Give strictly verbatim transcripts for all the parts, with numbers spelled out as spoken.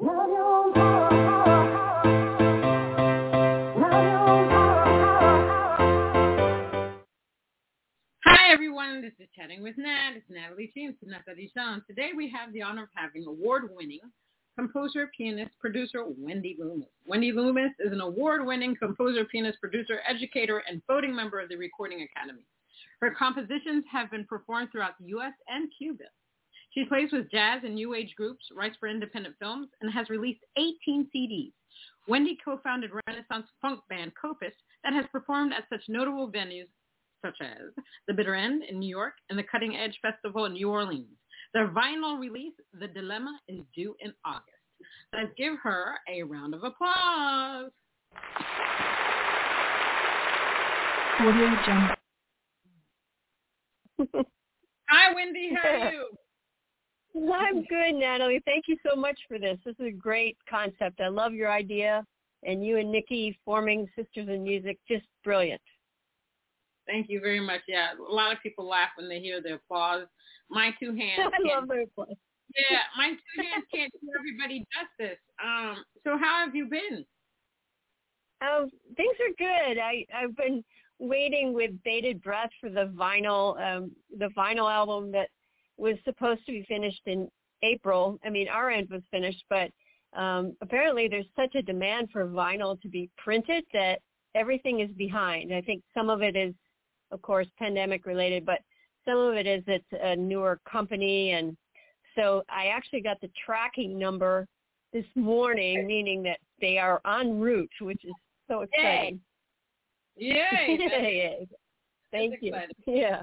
Hi, everyone. This is Chatting with Nat. It's Natalie Sheehan. It's Natalie Sheehan. Today we have the honor of having award-winning composer, pianist, producer, Wendy Loomis. Wendy Loomis is an award-winning composer, pianist, producer, educator, and voting member of the Recording Academy. Her compositions have been performed throughout the U S and Cuba. She plays with jazz and new age groups, writes for independent films, and has released eighteen C Ds. Wendy co-founded Renaissance funk band Copus that has performed at such notable venues such as The Bitter End in New York and the Cutting Edge Festival in New Orleans. Their vinyl release, The Dilemma, is due in August. Let's give her a round of applause. Hi, Wendy. How are you? I'm good, Natalie. Thank you so much for this. This is a great concept. I love your idea. And you and Nikki forming Sisters in Music, just brilliant. Thank you very much. Yeah, a lot of people laugh when they hear the applause. My two hands. I love the applause. Yeah, my two hands can't do everybody justice. Um, so how have you been? Oh, things are good. I, I've been waiting with bated breath for the vinyl, um, the vinyl album that was supposed to be finished in April. I mean, our end was finished, but um, apparently there's such a demand for vinyl to be printed that everything is behind. I think some of it is, of course, pandemic related, but some of it is it's a newer company. And so I actually got the tracking number this morning, meaning that they are en route, which is so exciting. Yay! Yay! Yay. Thank you. Exciting. Yeah.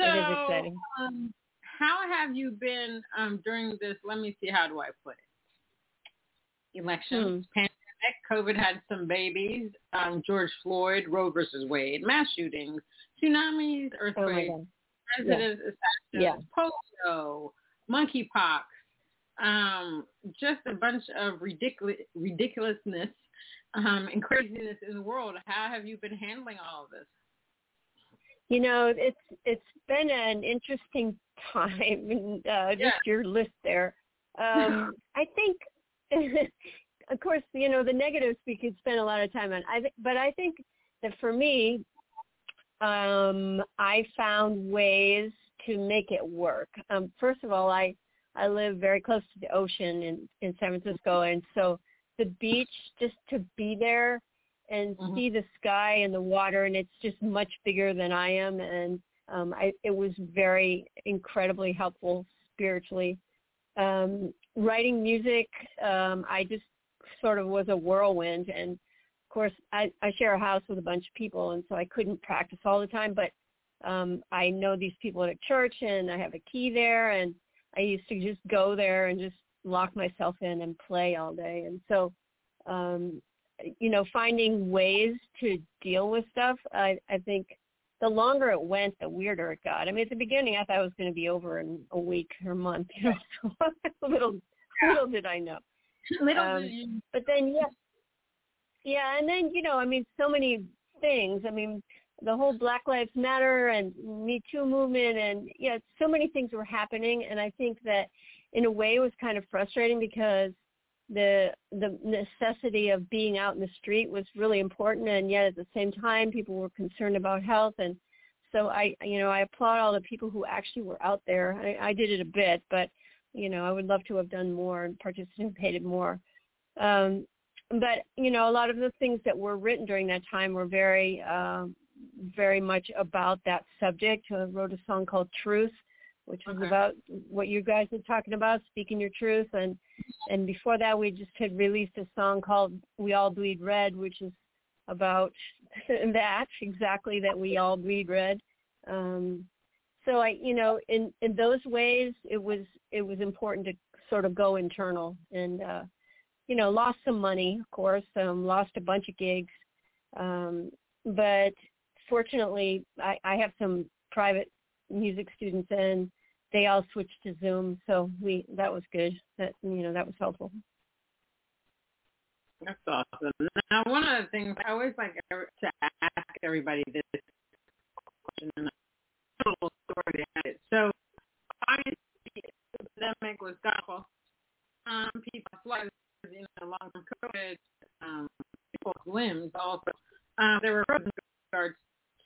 So, it is exciting. Um, How have you been um, during this, let me see, how do I put it? Elections, hmm. pandemic, COVID had some babies, um, George Floyd, Roe versus Wade, mass shootings, tsunamis, earthquakes, oh presidents, yeah. assassins, yeah. polio, monkeypox, um, just a bunch of ridicu- ridiculousness um, and craziness in the world. How have you been handling all of this? You know, it's it's been an interesting time, and uh, just yeah. your list there. Um, I think, of course, you know, the negatives we could spend a lot of time on. I th- but I think that for me, um, I found ways to make it work. Um, first of all, I, I live very close to the ocean in, in San Francisco, and so the beach, just to be there, and mm-hmm. see the sky and the water, and it's just much bigger than I am, and um, I, it was very incredibly helpful spiritually. Um, writing music, um, I just sort of was a whirlwind, and of course, I, I share a house with a bunch of people, and so I couldn't practice all the time, but um, I know these people at a church, and I have a key there, and I used to just go there and just lock myself in and play all day, and so um you know, finding ways to deal with stuff. I, I think the longer it went, the weirder it got. I mean, at the beginning, I thought it was going to be over in a week or month. You know, so little, little did I know. Little um, did you. But then, yeah, yeah, and then you know, I mean, so many things. I mean, the whole Black Lives Matter and Me Too movement, and yeah, so many things were happening. And I think that, in a way, it was kind of frustrating because the the necessity of being out in the street was really important, and yet at the same time people were concerned about health. And so I you know I applaud all the people who actually were out there. I, I did it a bit, but you know I would love to have done more and participated more, um, but you know a lot of the things that were written during that time were very uh, very much about that subject. I wrote a song called Truth, which was okay. about what you guys were talking about, speaking your truth. And, and before that, we just had released a song called We All Bleed Red, which is about that, exactly, that we all bleed red. Um, so, I, you know, in, in those ways, it was it was important to sort of go internal and, uh, you know, lost some money, of course, um, lost a bunch of gigs. Um, but fortunately, I, I have some private music students and they all switched to Zoom. So we, that was good. That, you know, that was helpful. That's awesome. Now, one of the things I always like to ask everybody this question, and I have a little story behind it. So, obviously, the pandemic was awful. Um, people lost, you know, long-term COVID, um, people's limbs also. Um, there were pros and cons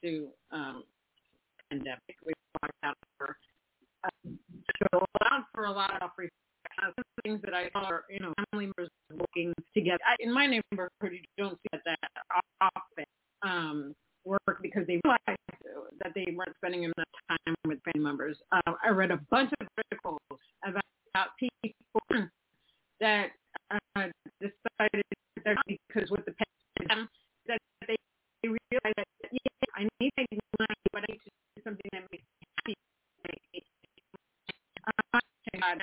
to um, pandemic. We talked about for uh, so allowed for a lot of free. Uh, some things that I saw are, you know, family members working together. I, in my neighborhood, you don't see that, that often um, work because they realized that they weren't spending enough time with family members. Um, I read a bunch of articles about, about people that uh, decided they're not because with the pandemic that they realized that, yeah, I need to make money, but I need to do something that makes me happy. Um, God,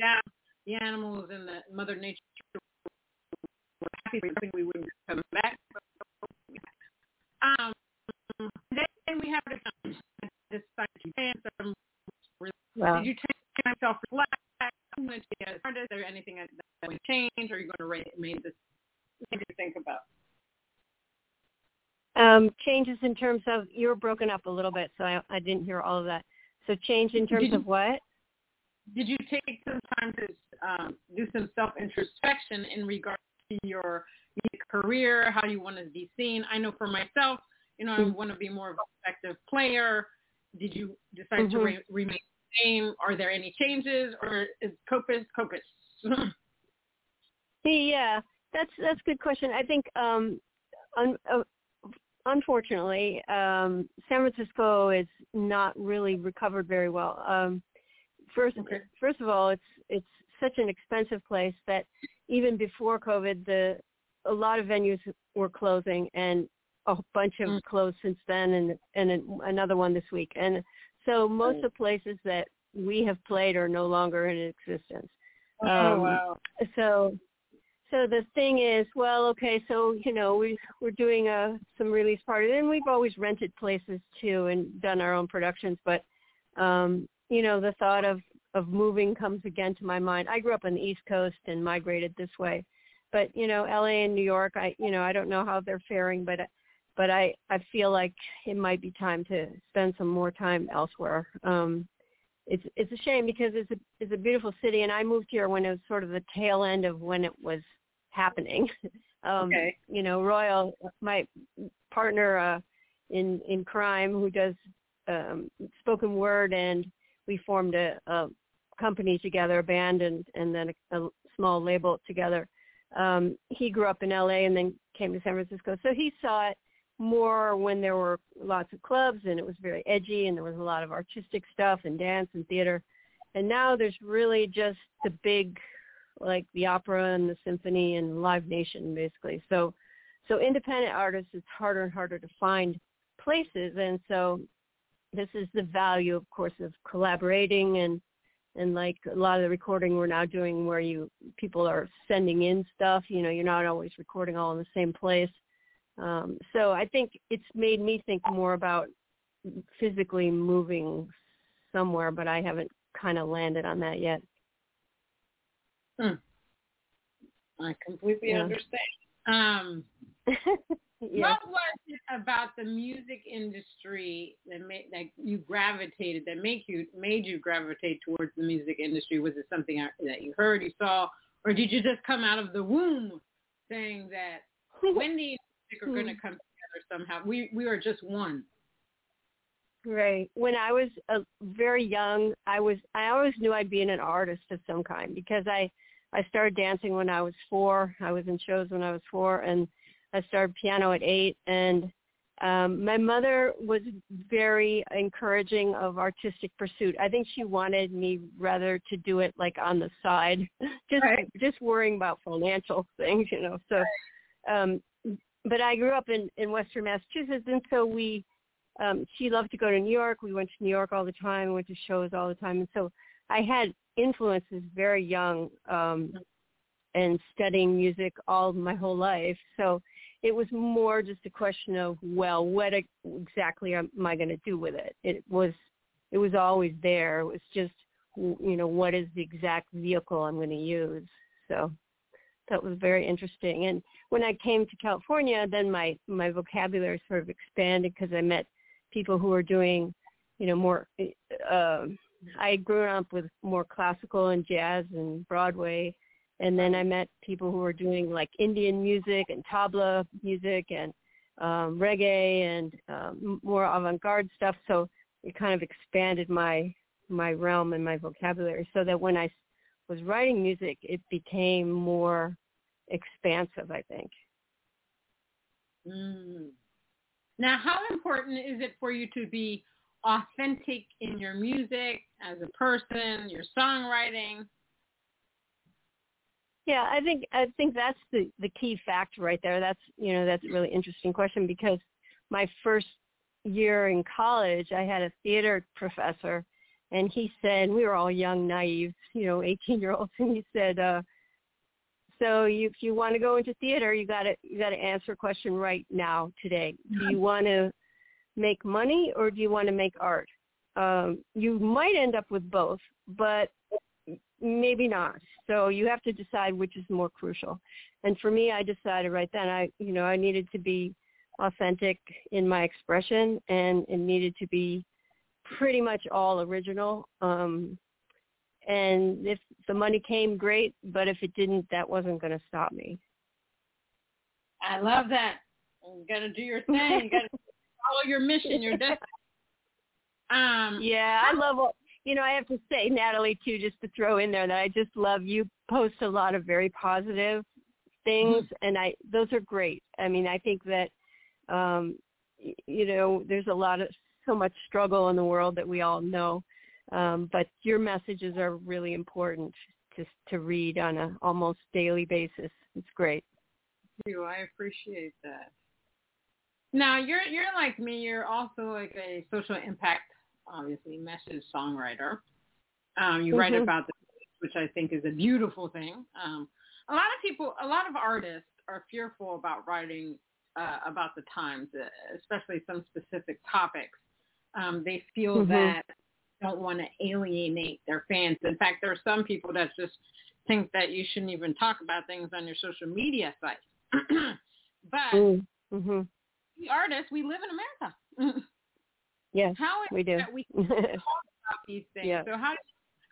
down, the animals and the Mother Nature were happy. I think we wouldn't come back. Um, then we have to decide to dance. Wow. Did you take myself relax? I'm going to be an artist. Is there anything that would change? Or are you going to make this? What do you think about? Um, changes in terms of, you were broken up a little bit, so I, I didn't hear all of that. So change in terms Did of what? Did you take some time to um, do some self-introspection in regards to your music career, how you want to be seen? I know for myself, you know, I want to be more of an effective player. Did you decide mm-hmm. to re- remain the same? Are there any changes, or is Copus Copus? Yeah, that's that's a good question. I think, um, un- uh, unfortunately, um, San Francisco is not really recovered very well. Um, First, okay. first of all, it's it's such an expensive place that even before COVID, the a lot of venues were closing, and a bunch have mm. closed since then, and and an, another one this week. And so most of the places that we have played are no longer in existence. Oh, um, wow. So so the thing is, well, okay, so you know we we're doing a some release parties, and we've always rented places too and done our own productions, but. Um, You know, the thought of, of moving comes again to my mind. I grew up on the East Coast and migrated this way, but you know, L A and New York. I you know I don't know how they're faring, but but I, I feel like it might be time to spend some more time elsewhere. Um, it's it's a shame because it's a it's a beautiful city, and I moved here when it was sort of the tail end of when it was happening. um, okay. You know, Royal, my partner uh, in in crime, who does um, spoken word and we formed a, a company together, a band, and, and then a, a small label together. Um, he grew up in L A and then came to San Francisco. So he saw it more when there were lots of clubs and it was very edgy and there was a lot of artistic stuff and dance and theater. And now there's really just the big, like the opera and the symphony and Live Nation, basically. So, so independent artists, it's harder and harder to find places. And so this is the value, of course, of collaborating and, and like a lot of the recording we're now doing where you people are sending in stuff, you know, you're not always recording all in the same place. Um, so I think it's made me think more about physically moving somewhere, but I haven't kind of landed on that yet. Hmm. I completely yeah. understand. Um, yeah. What was it about the music industry that made that you gravitated that make you made you gravitate towards the music industry? Was it something that you heard, you saw, or did you just come out of the womb saying that Wendy and music are going to come together somehow? We we are just one. Right. When I was uh, very young, I was I always knew I'd be an artist of some kind because I. I started dancing when I was four. I was in shows when I was four, and I started piano at eight. And um, my mother was very encouraging of artistic pursuit. I think she wanted me rather to do it like on the side, just right. just worrying about financial things, you know. So, um, but I grew up in, in Western Massachusetts, and so we. Um, she loved to go to New York. We went to New York all the time. We went to shows all the time, and so I had influences very young, um, and studying music all my whole life. So it was more just a question of, well, what exactly am I going to do with it? It was, it was always there. It was just, you know, what is the exact vehicle I'm going to use? So that was very interesting. And when I came to California, then my, my vocabulary sort of expanded because I met people who were doing, you know, more, uh, I grew up with more classical and jazz and Broadway. And then I met people who were doing like Indian music and tabla music and um, reggae and um, more avant-garde stuff. So it kind of expanded my, my realm and my vocabulary so that when I was writing music, it became more expansive, I think. Mm. Now, how important is it for you to be authentic in your music, as a person, your songwriting? Yeah, I think I think that's the, the key factor right there. That's, you know, that's a really interesting question because my first year in college, I had a theater professor, and he said, we were all young, naive, you know, eighteen-year-olds, and he said, uh, so you, if you want to go into theater, you got to you got to answer a question right now, today. Do you want to make money or do you want to make art? Um, you might end up with both, but maybe not. So you have to decide which is more crucial. And for me, I decided right then, I, you know, I needed to be authentic in my expression, and it needed to be pretty much all original. Um, and if the money came, great, but if it didn't, that wasn't going to stop me. I love that. You got to do your thing. You got to follow your mission, your destiny. Um, yeah, I love all. You know, I have to say, Natalie, too, just to throw in there that I just love you post a lot of very positive things, mm-hmm. and I those are great. I mean, I think that, um, you know, there's a lot of so much struggle in the world that we all know, um, but your messages are really important to, to read on a almost daily basis. It's great. Thank you. I appreciate that. Now, you're you're like me. You're also like a social impact, obviously, message songwriter. Um, you mm-hmm. write about the, which I think is a beautiful thing. Um, a lot of people, a lot of artists are fearful about writing uh, about the times, especially some specific topics. Um, they feel mm-hmm. that they don't want to alienate their fans. In fact, there are some people that just think that you shouldn't even talk about things on your social media sites. But mm-hmm. the artists, we live in America. Yes, how is we do. That we can talk about these things. Yeah. So how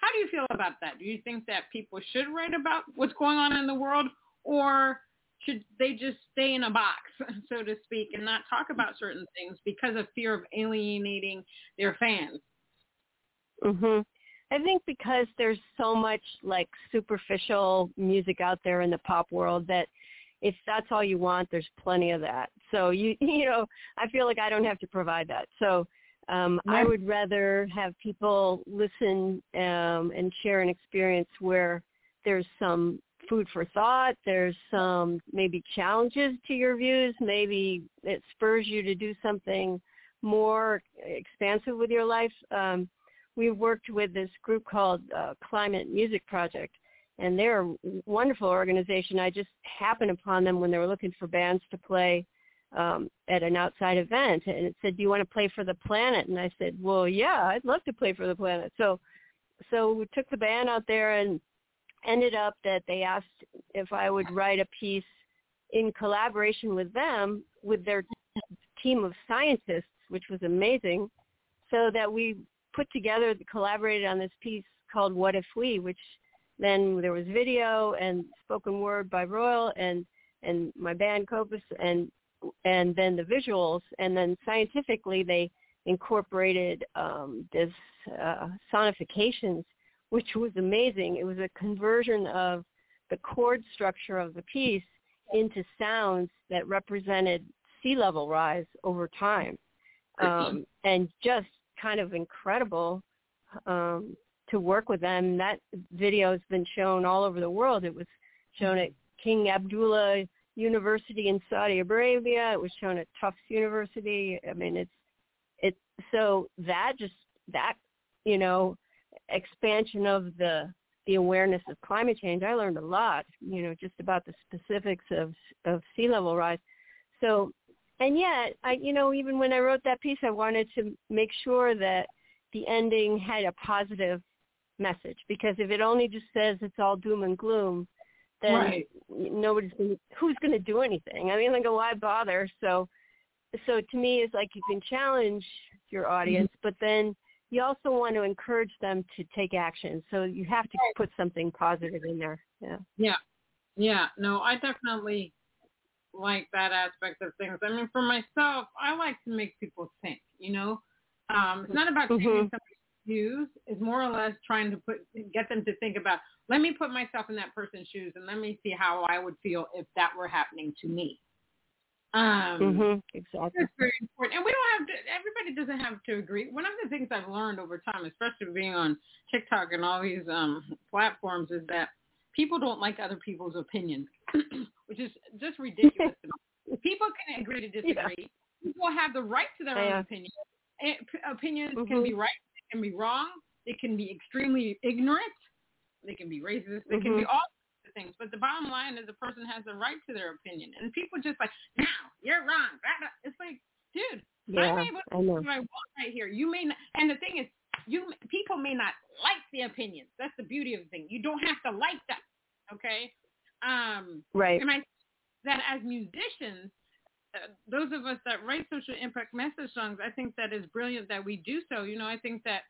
how do you feel about that? Do you think that people should write about what's going on in the world, or should they just stay in a box, so to speak, and not talk about certain things because of fear of alienating their fans? Mhm. I think because there's so much like superficial music out there in the pop world that if that's all you want, there's plenty of that. So you you know, I feel like I don't have to provide that. So Um, I would rather have people listen um, and share an experience where there's some food for thought, there's some maybe challenges to your views, maybe it spurs you to do something more expansive with your life. Um, we worked with this group called uh, Climate Music Project, and they're a wonderful organization. I just happened upon them when they were looking for bands to play Um, at an outside event, and it said, do you want to play for the planet? And I said, well, yeah, I'd love to play for the planet. So so we took the band out there, and ended up that they asked if I would write a piece in collaboration with them, with their team of scientists, which was amazing, so that we put together, collaborated on this piece called What If We?, which then there was video and spoken word by Royal and, and my band Copus, and and then the visuals, and then scientifically they incorporated um, this uh, sonifications, which was amazing. It was a conversion of the chord structure of the piece into sounds that represented sea level rise over time, um, and just kind of incredible um, to work with them. That video has been shown all over the world. It was shown at King Abdullah University in Saudi Arabia. It was shown at Tufts University. I mean, it's, it's so that just that, you know, expansion of the the awareness of climate change, I learned a lot, you know, just about the specifics of of sea level rise. So, and yet, I, you know, even when I wrote that piece, I wanted to make sure that the ending had a positive message, because if it only just says it's all doom and gloom, then right. nobody's gonna, who's going to do anything? I mean, like, why bother? So, so to me, it's like you can challenge your audience, mm-hmm. but then you also want to encourage them to take action. So you have to put something positive in there. Yeah. Yeah. Yeah. No, I definitely like that aspect of things. I mean, for myself, I like to make people think, you know, um, it's not about mm-hmm. changing somebody's views. It's more or less trying to put, get them to think about, let me put myself in that person's shoes and let me see how I would feel if that were happening to me. Um, mm-hmm. Exactly. That's very important. And we don't have to, everybody doesn't have to agree. One of the things I've learned over time, especially being on TikTok and all these um, platforms, is that people don't like other people's opinions, which is just ridiculous. People can agree to disagree. Yeah. People have the right to their yeah. own opinion. It, opinions mm-hmm. can be right, they can be wrong, they can be extremely ignorant, they can be racist, they mm-hmm. can be all things, but the bottom line is the person has the right to their opinion, and people just like, no, you're wrong. It's like, dude, yeah, I'm able to do what I want right here. You may not, and the thing is, you people may not like the opinions. That's the beauty of the thing. You don't have to like them, okay? Um, right. And I that as musicians, uh, those of us that write social impact message songs, I think that is brilliant that we do so. You know, I think that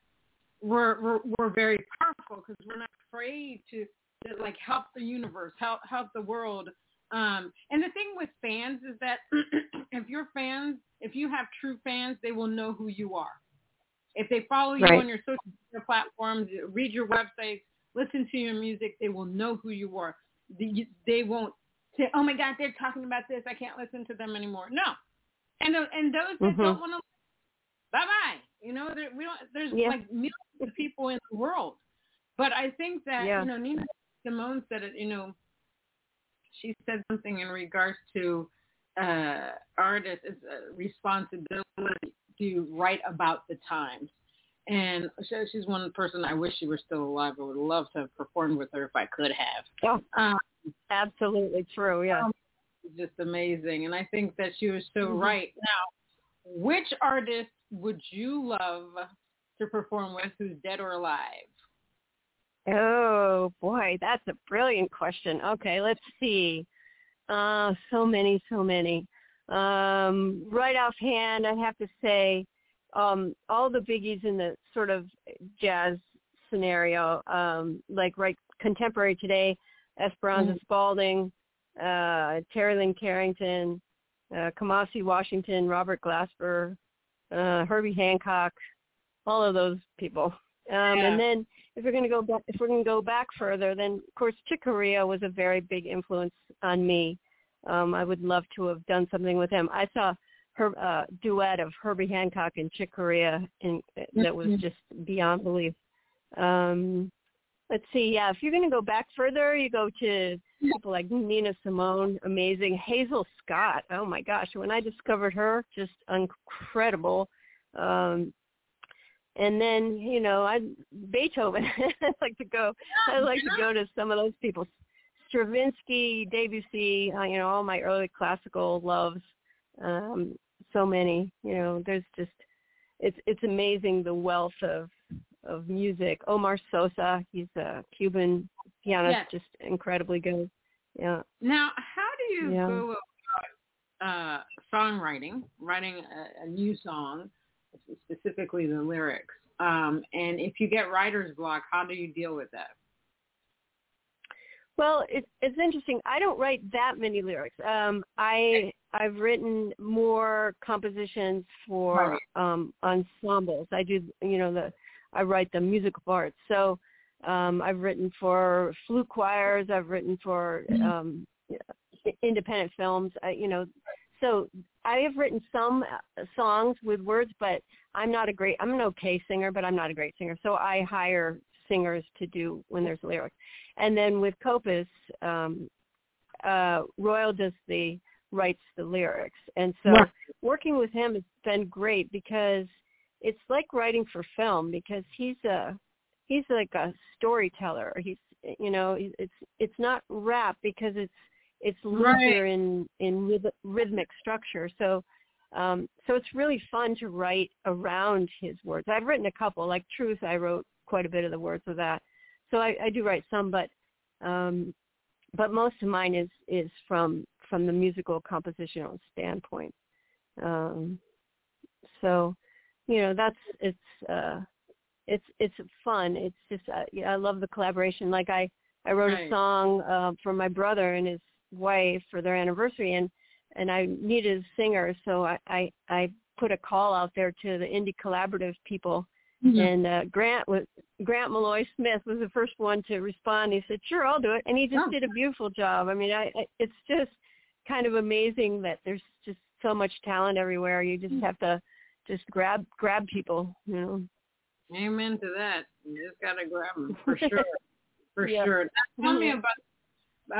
we're we're, we're very powerful because we're not afraid to. That like help the universe, help help the world. Um, and the thing with fans is that if you're fans, if you have true fans, they will know who you are. If they follow you right. on your social media platforms, read your websites, listen to your music, they will know who you are. They, they won't say, "Oh my God, they're talking about this. I can't listen to them anymore." No. And the, and those that mm-hmm. don't want to, bye bye. You know, there, we don't. There's yeah. like millions of people in the world, but I think that yeah. you know, Nina Simone said it, you know, she said something in regards to uh, artists' responsibility to write about the times. And so she's one person I wish she were still alive. I would love to have performed with her if I could have. Oh, um, absolutely true, yeah. Um, just amazing. And I think that she was so mm-hmm. right. Now, which artist would you love to perform with who's dead or alive? Oh, boy, that's a brilliant question. Okay, let's see. Uh, so many, so many. Um, right offhand, I have to say um, all the biggies in the sort of jazz scenario, um, like right contemporary today, Esperanza mm-hmm. Spalding, uh, Terry Lynn Carrington, uh, Kamasi Washington, Robert Glasper, uh, Herbie Hancock, all of those people. Um, yeah. And then if we're going to go back, if we're going to go back further, then of course Chick Corea was a very big influence on me. Um, I would love to have done something with him. I saw her uh, duet of Herbie Hancock and Chick Corea, and that was just beyond belief. Um, let's see, yeah, if you're going to go back further, you go to people like Nina Simone, amazing. Hazel Scott, oh my gosh, when I discovered her, just incredible. Um, And then, you know, I Beethoven. I like to go. I like to go to some of those people. Stravinsky, Debussy. Uh, you know, all my early classical loves. Um, so many. You know, there's just it's it's amazing the wealth of of music. Omar Sosa. He's a Cuban pianist, yes. just incredibly good. Yeah. Now, how do you yeah. go about uh, songwriting? Writing a, a new song. Specifically the lyrics. Um, and if you get writer's block, how do you deal with that? Well, it, it's interesting. I don't write that many lyrics. Um, I, I've written more compositions for um, ensembles. I do, you know, the I write the musical parts. So um, I've written for flute choirs. I've written for um, independent films, I, you know, so I have written some songs with words, but I'm not a great, I'm an okay singer, but I'm not a great singer. So I hire singers to do when there's lyrics. And then with Copus, um, uh, Royal does the, writes the lyrics. And so yeah. working with him has been great because it's like writing for film because he's a, he's like a storyteller. He's, you know, it's it's not rap because it's it's looser right. in in rhythmic structure. So um, so it's really fun to write around his words. I've written a couple, like Truth. I wrote quite a bit of the words of that. So I, I do write some, but um, but most of mine is is from from the musical compositional standpoint. Um, so, you know, that's it's. Uh, It's it's fun. It's just uh, yeah, I love the collaboration. Like I, I wrote nice. a song uh, for my brother and his wife for their anniversary, and, and I needed a singer, so I, I, I put a call out there to the indie collaborative people, mm-hmm. and uh, Grant was Grant Malloy Smith was the first one to respond. He said, "Sure, I'll do it," and he just oh. did a beautiful job. I mean, I, I it's just kind of amazing that there's just so much talent everywhere. You just mm-hmm. have to just grab grab people, you know. Amen to that. You just gotta grab them for sure, for yeah. sure. Now, tell me about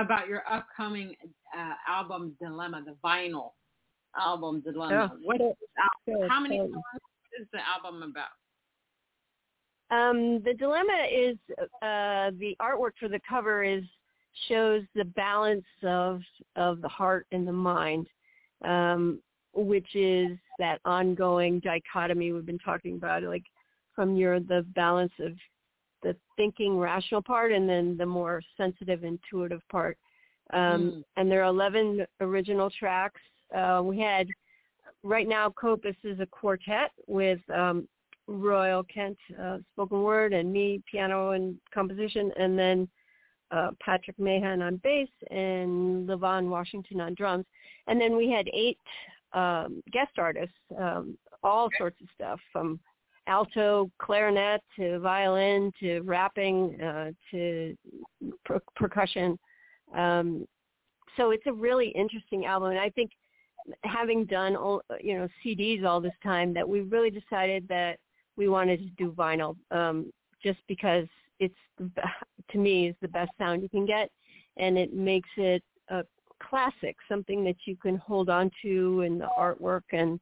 about your upcoming uh, album Dilemma, the vinyl album Dilemma. Oh, what is this album? How many songs? What is the album about? Um, the Dilemma is uh, the artwork for the cover is shows the balance of of the heart and the mind, um, which is that ongoing dichotomy we've been talking about, like. From your the balance of the thinking rational part and then the more sensitive intuitive part, um, mm. and there are eleven original tracks. Uh, we had right now Copus is a quartet with um, Royal Kent uh, spoken word and me piano and composition, and then uh, Patrick Mahan on bass and Levon Washington on drums, and then we had eight um, guest artists, um, all okay. sorts of stuff from alto, clarinet, to violin, to rapping, uh, to per- percussion. Um, so it's a really interesting album. And I think having done, all, you know, C Ds all this time, that we really decided that we wanted to do vinyl um, just because it's, to me, is the best sound you can get. And it makes it a classic, something that you can hold on to in the artwork and,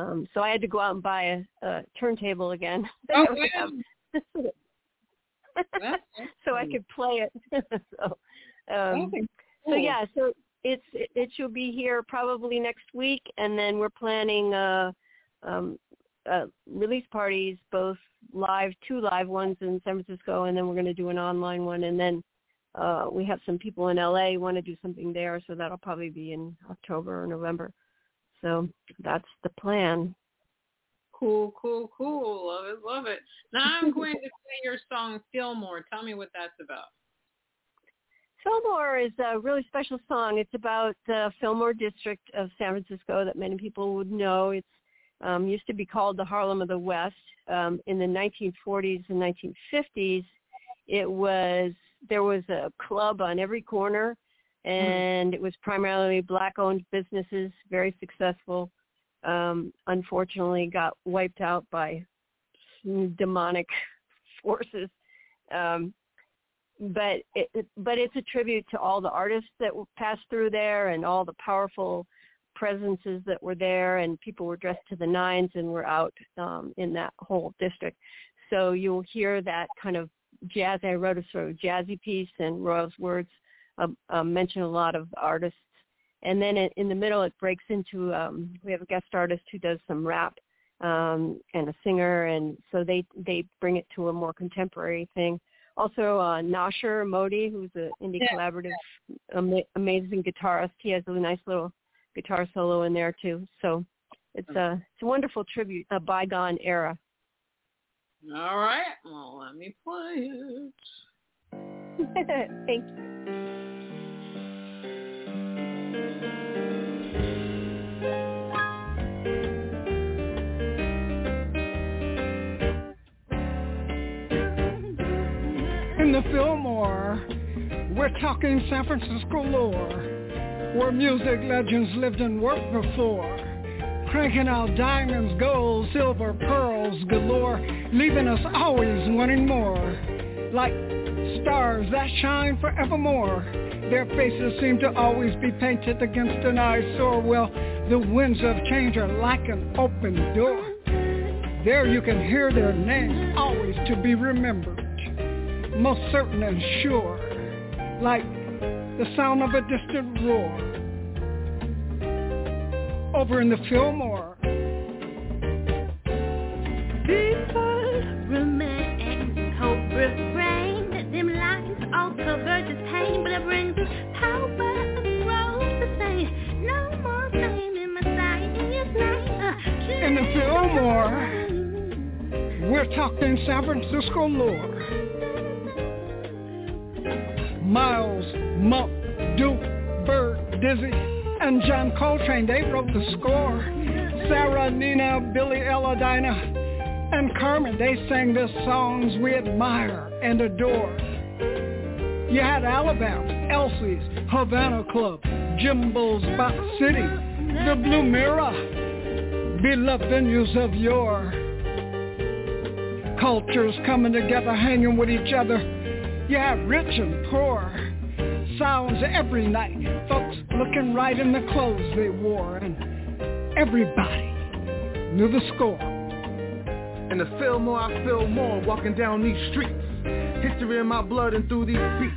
Um, so I had to go out and buy a, a turntable again. Oh, yeah. So I could play it. so, um, cool. so yeah, so it's it, it should be here probably next week, and then we're planning uh, um, uh, release parties, both live, two live ones in San Francisco, and then we're going to do an online one, and then uh, we have some people in L A want to do something there, so that'll probably be in October or November. So that's the plan. Cool, cool, cool. Love it, love it. Now I'm going to play your song, Fillmore. Tell me what that's about. Fillmore is a really special song. It's about the Fillmore District of San Francisco that many people would know. It's um, used to be called the Harlem of the West. Um, in the nineteen forties and nineteen fifties, it was there was a club on every corner. And it was primarily black-owned businesses, very successful. Um, unfortunately, got wiped out by demonic forces. Um, but it, it, but it's a tribute to all the artists that passed through there and all the powerful presences that were there. And people were dressed to the nines and were out um, in that whole district. So you'll hear that kind of jazz. I wrote a sort of jazzy piece and Royal's words. Uh, uh, mention a lot of artists, and then in, in the middle it breaks into um, we have a guest artist who does some rap um, and a singer, and so they they bring it to a more contemporary thing. Also, uh, Nasher Modi, who's an indie yeah. collaborative, ama- amazing guitarist, he has a nice little guitar solo in there too. So it's a it's a wonderful tribute, a bygone era. All right, well let me play it. Thank you. In the Fillmore, we're talking San Francisco lore, where music legends lived and worked before, cranking out diamonds, gold, silver, pearls galore, leaving us always wanting more, like stars that shine forevermore. Their faces seem to always be painted against an eyesore. Well, the winds of change are like an open door. There you can hear their names always to be remembered. most certain and sure, like the sound of a distant roar over in the Fillmore. People remain, hope refrain, that them lines all covered with pain, but it brings the power of rose to say, no more pain in my sight, in your night. In the Fillmore, we're talking San Francisco lore. Miles, Monk, Duke, Bird, Dizzy, and John Coltrane, they wrote the score. Sarah, Nina, Billy, Ella, Dinah, and Carmen, they sang the songs we admire and adore. You had Alabama, Elsie's, Havana Club, Jimbo's, Bot City, the Blue Mirror, beloved venues of yore. Cultures coming together, hanging with each other. You had rich and poor. Sounds every night, folks looking right in the clothes they wore, and everybody knew the score. In the Fillmore, I feel more walking down these streets. History in my blood and through these beats.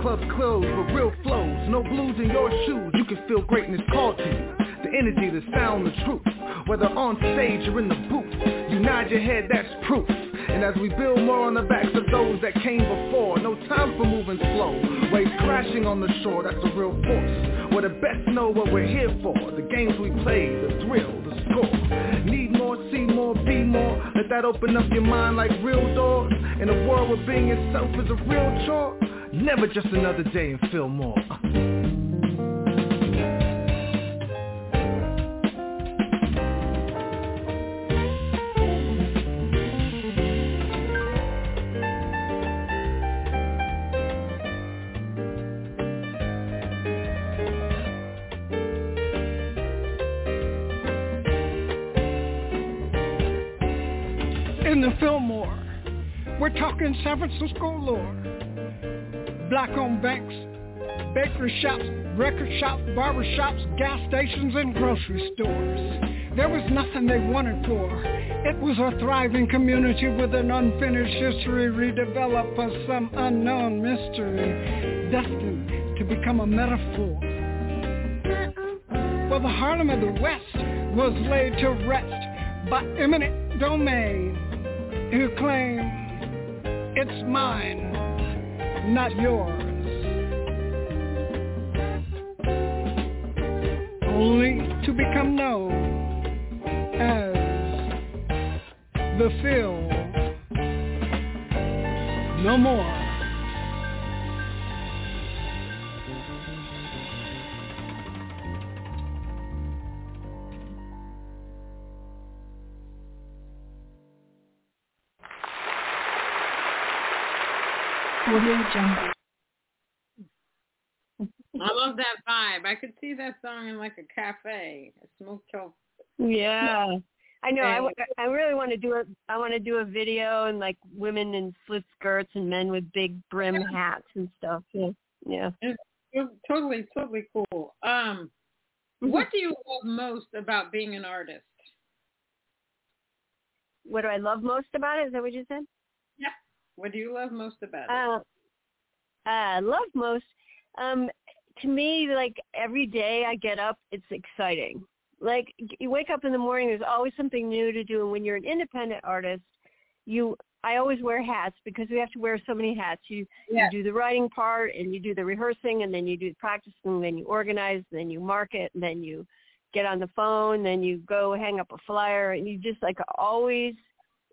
Clubs closed, but real flows. No blues in your shoes. You can feel greatness called to you. The energy, the sound, the truth. Whether on stage or in the booth, you nod your head, that's proof. And as we build more on the backs of those that came before, no time for moving slow. Waves crashing on the shore, that's a real force. We're the best know what we're here for. The games we play, the thrill, the score. Need more, see more, be more. Let that open up your mind like real doors. In a world where being yourself is a real chore. Never just another day and feel more. We're talking San Francisco lore. Black owned banks, bakery shops, record shops, barber shops, gas stations, and grocery stores. There was nothing they wanted for. It was a thriving community with an unfinished history, redeveloped for some unknown mystery, destined to become a metaphor. Well, the Harlem of the West was laid to rest by eminent domain who claimed it's mine, not yours, only to become known as the Phil. No more. I love that vibe. I could see that song in like a cafe, a smoke shop. Yeah, I know. I, I really want to do it. I want to do a video and like women in slit skirts and men with big brim yeah. hats and stuff. Yeah, yeah. It's totally, totally cool. Um, what do you love most about being an artist? What do I love most about it? Is that what you said? Yeah. What do you love most about it? Uh, uh, love most? Um, to me, like, every day I get up, it's exciting. Like, you wake up in the morning, there's always something new to do. And when you're an independent artist, you I always wear hats because we have to wear so many hats. You, yeah. you do the writing part, and you do the rehearsing, and then you do the practicing, and then you organize, and then you market, and then you get on the phone, then you go hang up a flyer. And you just, like, always,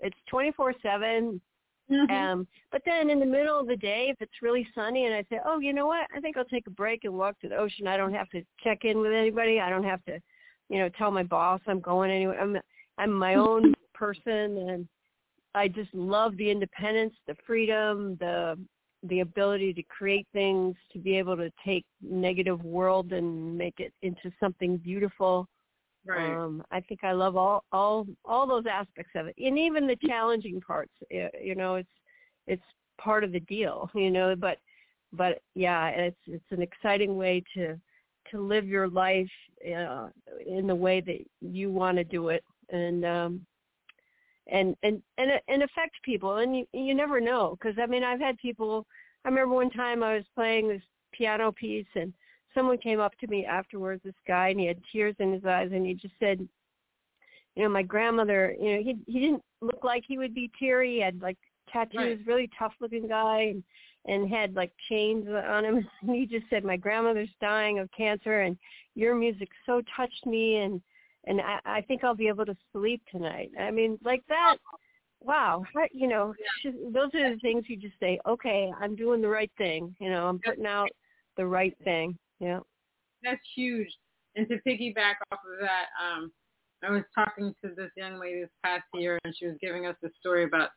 it's twenty-four seven. Mm-hmm. Um, but then in the middle of the day, if it's really sunny and I say, oh, you know what, I think I'll take a break and walk to the ocean. I don't have to check in with anybody. I don't have to, you know, tell my boss I'm going anywhere. I'm, I'm my own person. And I just love the independence, the freedom, the, the ability to create things, to be able to take negative world and make it into something beautiful. Right. Um, I think I love all, all, all those aspects of it, and even the challenging parts. You know, it's it's part of the deal. You know, but but yeah, it's it's an exciting way to to live your life uh, in the way that you want to do it, and um, and, and, and, and affect people. And you, you never know. Cause I mean, I've had people, I remember one time I was playing this piano piece and someone came up to me afterwards, this guy, and he had tears in his eyes and he just said, you know, my grandmother, you know, he he didn't look like he would be teary. He had like tattoos, right. Really tough looking guy, and, and had like chains on him. And he just said, my grandmother's dying of cancer and your music so touched me. And, and I, I think I'll be able to sleep tonight. I mean, like that. Wow. You know, yeah. Just, those are the things you just say, okay, I'm doing the right thing. You know, I'm putting out the right thing. Yeah. That's huge. And to piggyback off of that, um, I was talking to this young lady this past year, and she was giving us a story about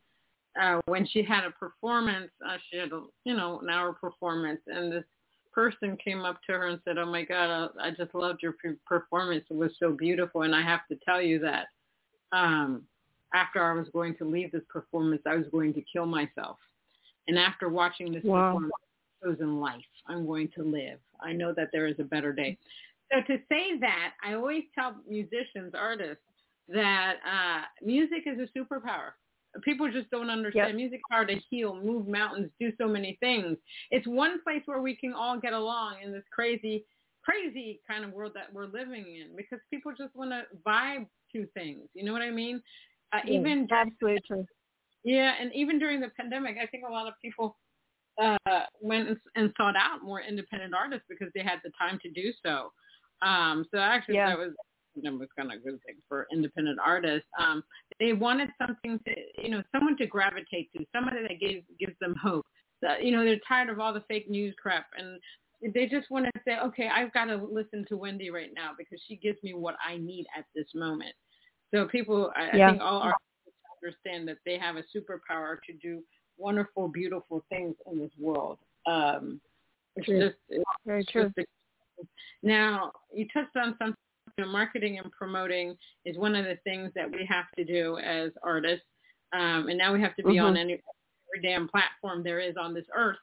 uh, when she had a performance. Uh, she had, a, you know, an hour performance, and this person came up to her and said, "Oh my God, I, I just loved your performance. It was so beautiful, and I have to tell you that um, after I was going to leave this performance, I was going to kill myself. And after watching this wow. performance, I've chosen life. I'm going to live. I know that there is a better day." So to say that, I always tell musicians, artists, that uh, music is a superpower. People just don't understand. Yep. Music power to heal, move mountains, do so many things. It's one place where we can all get along in this crazy, crazy kind of world that we're living in, because people just want to vibe to things. You know what I mean? Uh, yeah, even absolutely true. Yeah, and even during the pandemic, I think a lot of people uh, went and, and sought out more independent artists because they had the time to do so. Um, so actually yeah. that was, that was kind of a good thing for independent artists. Um, they wanted something to, you know, someone to gravitate to, somebody that gives, gives them hope. So, you know, they're tired of all the fake news crap, and they just want to say, okay, I've got to listen to Wendy right now because she gives me what I need at this moment. So people, I, yeah. I think all artists understand that they have a superpower to do wonderful, beautiful things in this world. Um, it's just, it's Very just true. A, Now, you touched on something, you know, marketing and promoting is one of the things that we have to do as artists. Um, and now we have to be mm-hmm. on any, every damn platform there is on this earth,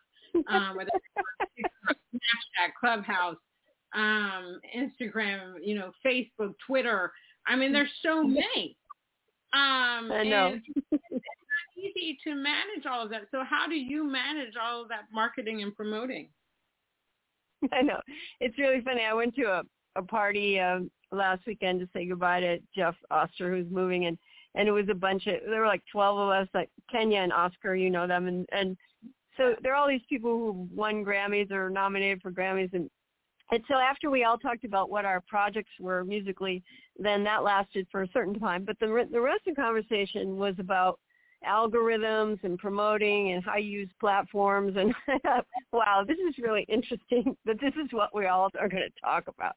um, whether it's Snapchat, Clubhouse, um, Instagram, you know, Facebook, Twitter. I mean, there's so many. Um, I know. And it's not easy to manage all of that. So how do you manage all of that marketing and promoting? I know. It's really funny. I went to a, a party um, last weekend to say goodbye to Jeff Oster, who's moving, and, and it was a bunch of, there were like twelve of us, like Kenya and Oscar, you know them. And, and so there are all these people who won Grammys or nominated for Grammys. And, and so after we all talked about what our projects were musically, then that lasted for a certain time. But the the rest of the conversation was about algorithms and promoting and how you use platforms, and wow, this is really interesting, but this is what we all are going to talk about.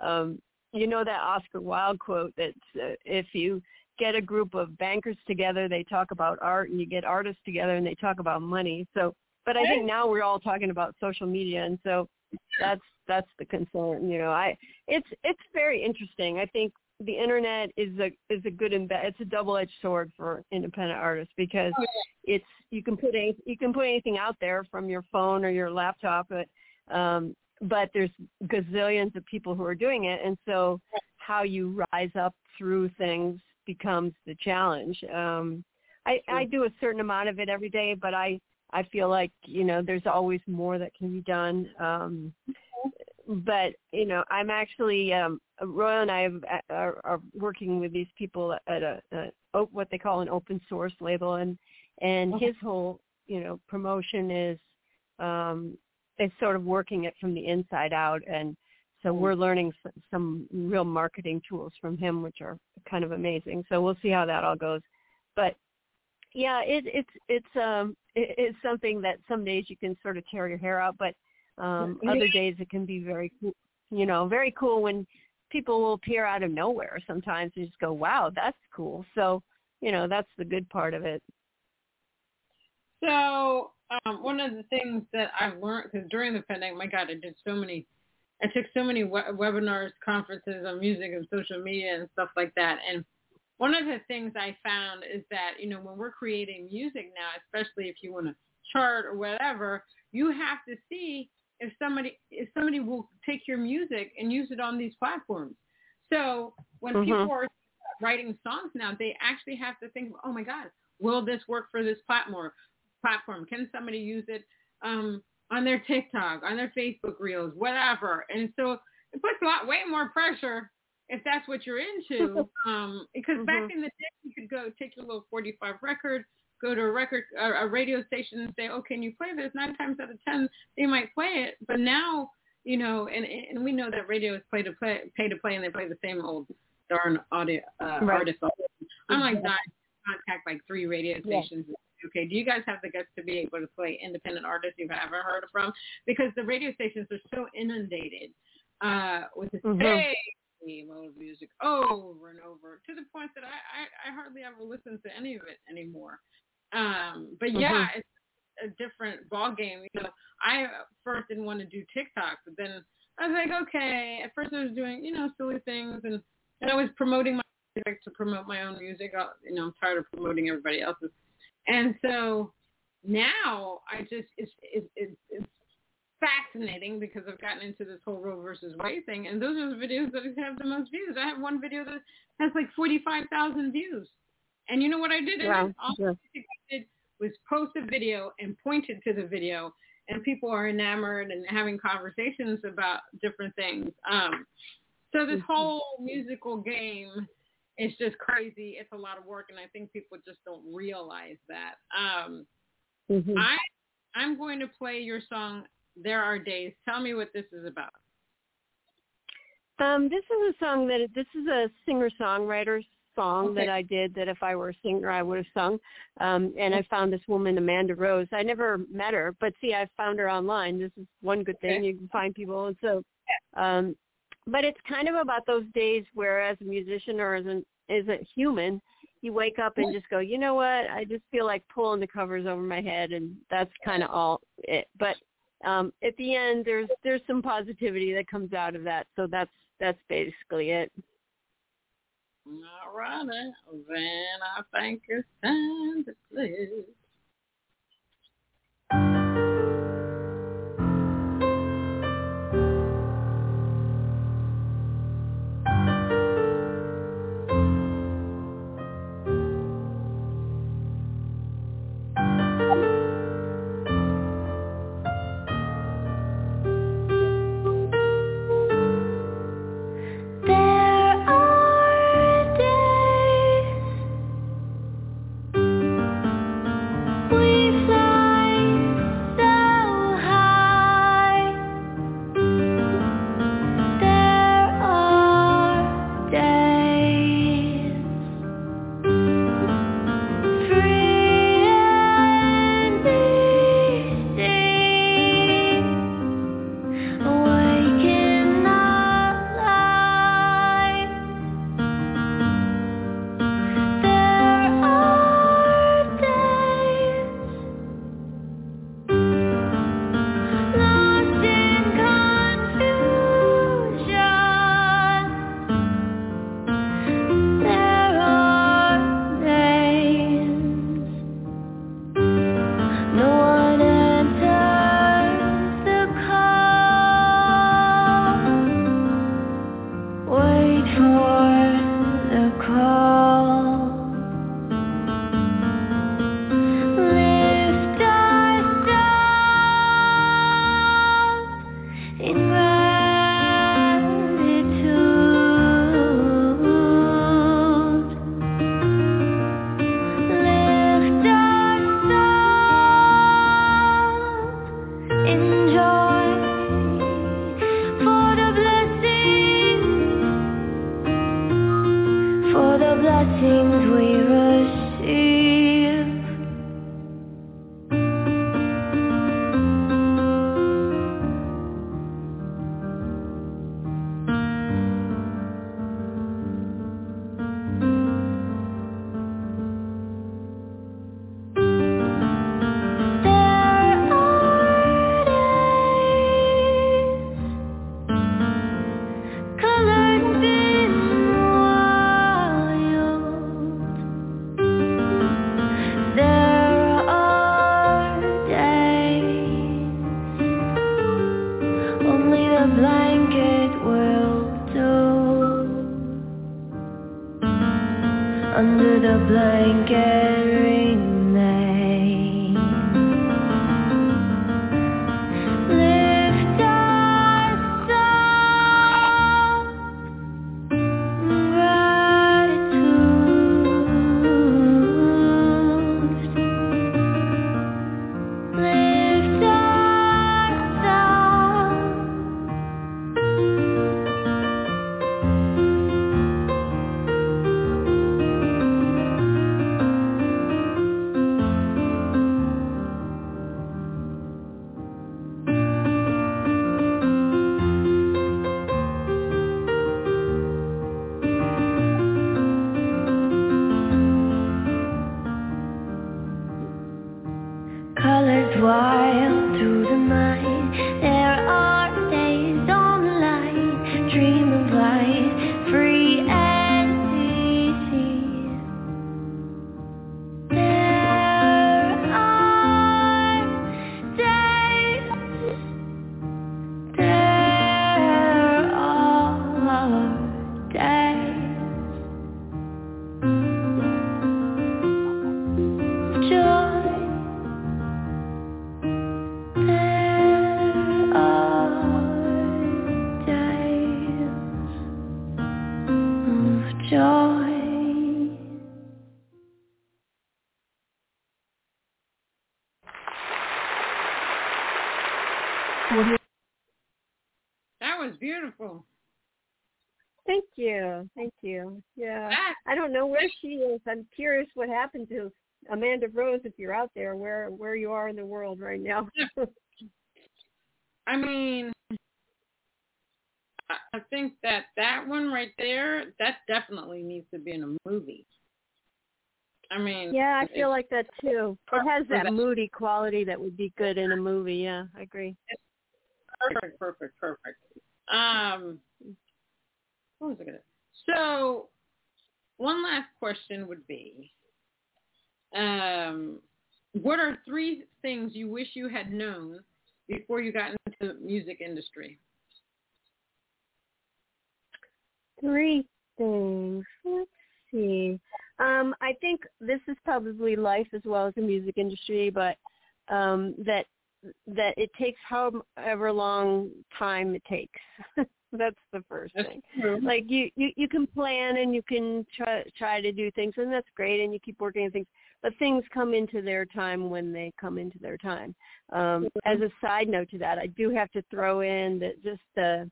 Um, you know that Oscar Wilde quote that's uh, if you get a group of bankers together, they talk about art, and you get artists together and they talk about money. So, but I think now we're all talking about social media, and so that's that's the concern. You know, I it's it's very interesting. I think the internet is a is a good and bad. It's a double-edged sword for independent artists, because oh, yeah. it's you can put any, you can put anything out there from your phone or your laptop, but um, but there's gazillions of people who are doing it, and so how you rise up through things becomes the challenge. Um, I, I do a certain amount of it every day, but I I feel like you know there's always more that can be done. Um, But, you know, I'm actually, um, Royal and I have, are, are working with these people at a, a, what they call an open source label. And, and okay. his whole, you know, promotion is, um, is sort of working it from the inside out. And so mm-hmm. we're learning some, some real marketing tools from him, which are kind of amazing. So we'll see how that all goes. But, yeah, it, it's, it's, um, it, it's something that some days you can sort of tear your hair out, but Um, other days it can be very, you know, very cool when people will appear out of nowhere sometimes and just go, wow, that's cool. So, you know, that's the good part of it. So um, one of the things that I've learned, because during the pandemic, my God, I did so many, I took so many we- webinars, conferences on music and social media and stuff like that. And one of the things I found is that, you know, when we're creating music now, especially if you want to chart or whatever, you have to see if somebody if somebody will take your music and use it on these platforms. So when mm-hmm. people are writing songs now, they actually have to think, oh my God, will this work for this platform? Platform? Can somebody use it um, on their TikTok, on their Facebook Reels, whatever? And so it puts a lot, way more pressure if that's what you're into. Um, because mm-hmm. back in the day, you could go take your little forty-five record, go to a record, a, a radio station and say, oh, can you play this? Nine times out of ten, they might play it. But now, you know, and and we know that radio is pay to play, pay to play, and they play the same old darn audio uh, right. artists. I'm like, yeah. I contact like three radio stations. Yeah. Okay, do you guys have the guts to be able to play independent artists you've ever heard of from? Because the radio stations are so inundated uh, with the mm-hmm. same old music over and over, to the point that I, I, I hardly ever listen to any of it anymore. Um, but yeah, mm-hmm. it's a different ball game. You know, I first didn't want to do TikTok, but then I was like, okay. At first, I was doing you know silly things, and, and I was promoting my music to promote my own music. I, you know, I'm tired of promoting everybody else's. And so now I just it's it's it's, it's fascinating because I've gotten into this whole Roe versus Wade thing, and those are the videos that have the most views. I have one video that has like forty-five thousand views. And you know what I did? Wow. All yeah. I did was post a video and pointed to the video, and people are enamored and having conversations about different things. Um, so this whole musical game is just crazy. It's a lot of work, and I think people just don't realize that. Um, mm-hmm. I, I'm going to play your song, There Are Days. Tell me what this is about. Um, this is a song that this is a singer-songwriter song okay. that I did that if I were a singer I would have sung, um, and I found this woman Amanda Rose. I never met her, but see, I found her online. This is one good thing, okay. you can find people, and so um, but it's kind of about those days where as a musician or as an isn't human, you wake up and just go, you know what, I just feel like pulling the covers over my head, and that's kind of all it. But um, at the end there's there's some positivity that comes out of that, so that's that's basically it. All right, then I think it's time to play. Blanket will do. under the blanket remain. Lift our soul in gratitude. Lift our soul. Beautiful. Thank you. Thank you. Yeah. I don't know where she is. I'm curious what happened to Amanda Rose, if you're out there, where, where you are in the world right now. I mean, I think that that one right there, that definitely needs to be in a movie. I mean. Yeah, I feel like that too. It has that moody quality that would be good in a movie. Yeah, I agree. Perfect, perfect, perfect. Um, what was I gonna? So, one last question would be, um, what are three things you wish you had known before you got into the music industry? Three things. Let's see. Um, I think this is probably life as well as the music industry, but um, that. that it takes however long time it takes. That's the first thing. Like you, you, you can plan and you can try, try to do things, and that's great, and you keep working on things, but things come into their time when they come into their time. Um, as a side note to that, I do have to throw in that just uh,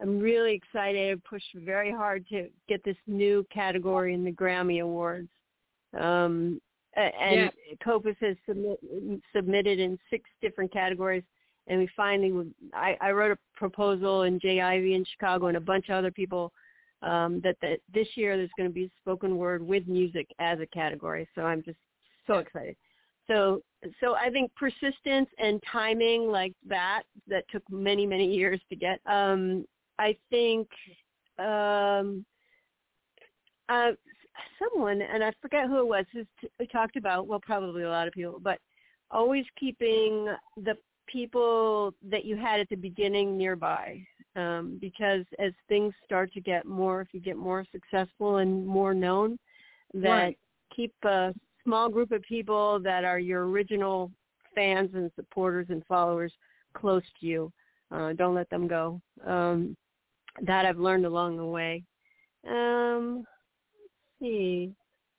I'm really excited. I pushed very hard to get this new category in the Grammy Awards. Um, And yeah. Copus has submit, submitted in six different categories, and we finally – I, I wrote a proposal in Jay Ivey in Chicago and a bunch of other people um, that, that this year there's going to be spoken word with music as a category. So I'm just so excited. So so I think persistence and timing like that, that took many, many years to get. Um, I think um, – uh, someone, and I forget who it was, who talked about, well, probably a lot of people, but always keeping the people that you had at the beginning nearby, um, because as things start to get more, if you get more successful and more known, that right. Keep a small group of people that are your original fans and supporters and followers close to you. Uh, don't let them go. Um, that I've learned along the way. Um, see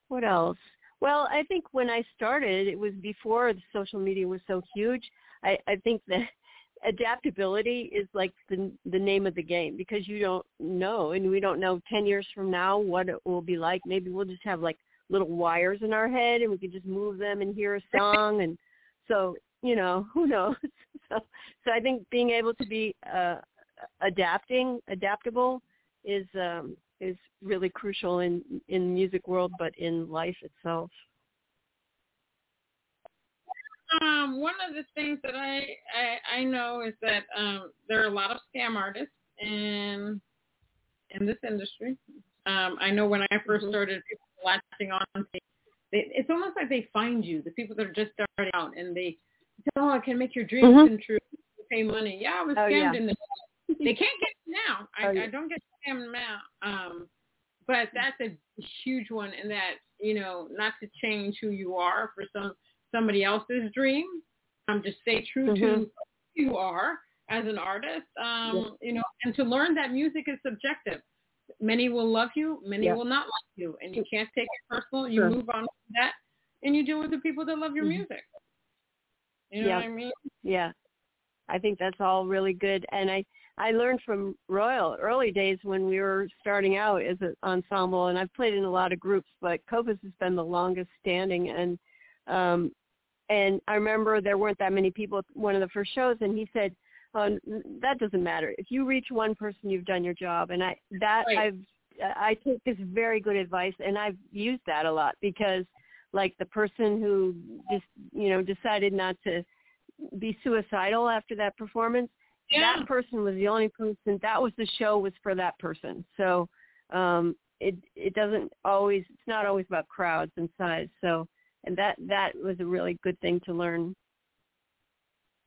what else. Well, I think when I started, it was before the social media was so huge. I, I think that adaptability is like the the name of the game, because you don't know, and we don't know ten years from now what it will be like. Maybe we'll just have like little wires in our head and we can just move them and hear a song, and so, you know, who knows. so, so I think being able to be uh, adapting adaptable is um is really crucial in, in the music world, but in life itself. Um, one of the things that I, I, I know is that um, there are a lot of scam artists in in this industry. Um, I know when I first started, people latching on, they, they, it's almost like they find you, the people that are just starting out, and they say, oh, I can make your dreams mm-hmm. come true. You pay money. Yeah, I was oh, scammed yeah. in the They can't get it now. I, oh, yeah. I don't get them now. Um, but that's a huge one, and that you know, not to change who you are for some somebody else's dream. Um, just stay true mm-hmm. to who you are as an artist, um, yeah. you know, and to learn that music is subjective. Many will love you, many yeah. will not like you, and you can't take it personal. You sure. move on from that, and you deal with the people that love your mm-hmm. music. You know yeah. what I mean? Yeah. I think that's all really good. And I, I learned from Royal early days when we were starting out as an ensemble, and I've played in a lot of groups, but Copus has been the longest standing. And um, and I remember there weren't that many people at one of the first shows, and he said, oh, that doesn't matter. If you reach one person, you've done your job. And I that right. I've I take this very good advice, and I've used that a lot because, like, the person who just, you know, decided not to be suicidal after that performance, yeah. that person was the only person, that was the show was for that person. So um, it it doesn't always, it's not always about crowds and size. So, and that, that was a really good thing to learn.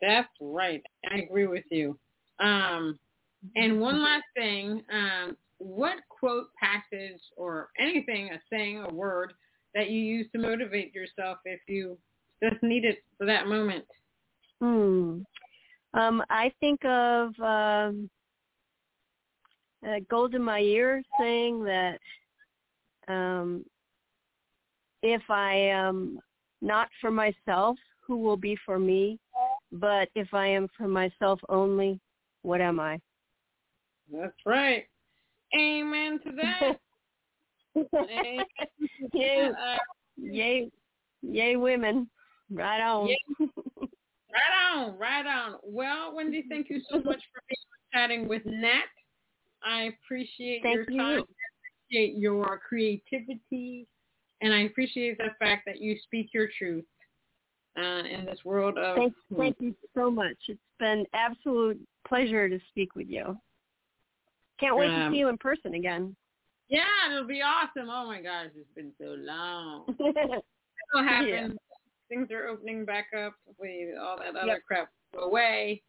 That's right. I agree with you. Um, and one last thing, um, what quote, passage, or anything, a saying, a word that you use to motivate yourself if you just need it for that moment? Hmm. Um, I think of um, uh, Golda Meir saying that um, if I am not for myself, who will be for me? But if I am for myself only, what am I? That's right. Amen to that. Amen to yay. That. Yay. Yay, women. Right on. Yay. Right on, right on. Well, Wendy, thank you so much for chatting with Nat. I appreciate thank your time. You. I appreciate your creativity, and I appreciate the fact that you speak your truth uh, in this world of... Thank, thank you so much. It's been an absolute pleasure to speak with you. Can't wait um, to see you in person again. Yeah, it'll be awesome. Oh, my gosh, it's been so long. It'll happen. Yeah. Things are opening back up. We, all that other yep. crap go away.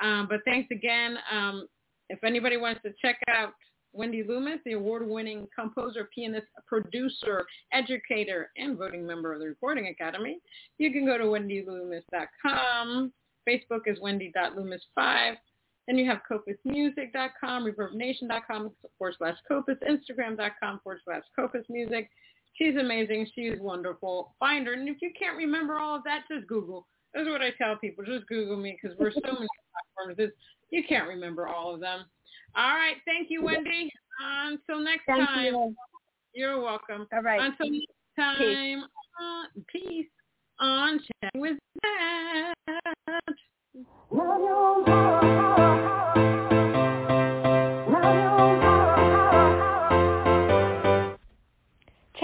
Um, but thanks again. Um, if anybody wants to check out Wendy Loomis, the award-winning composer, pianist, producer, educator, and voting member of the Recording Academy, you can go to wendy loomis dot com. Facebook is wendy dot loomis five. Then you have copus music dot com, reverbnation dot com, forward slash copus, instagram dot com, forward slash copus music. She's amazing. She's wonderful. Find her. And if you can't remember all of that, just Google. That's what I tell people. Just Google me because we're so many platforms. It's, you can't remember all of them. All right. Thank you, Wendy. Until next Thank time. You. You're welcome. All right. Until next time. Peace. Uh, peace. On Chat with that.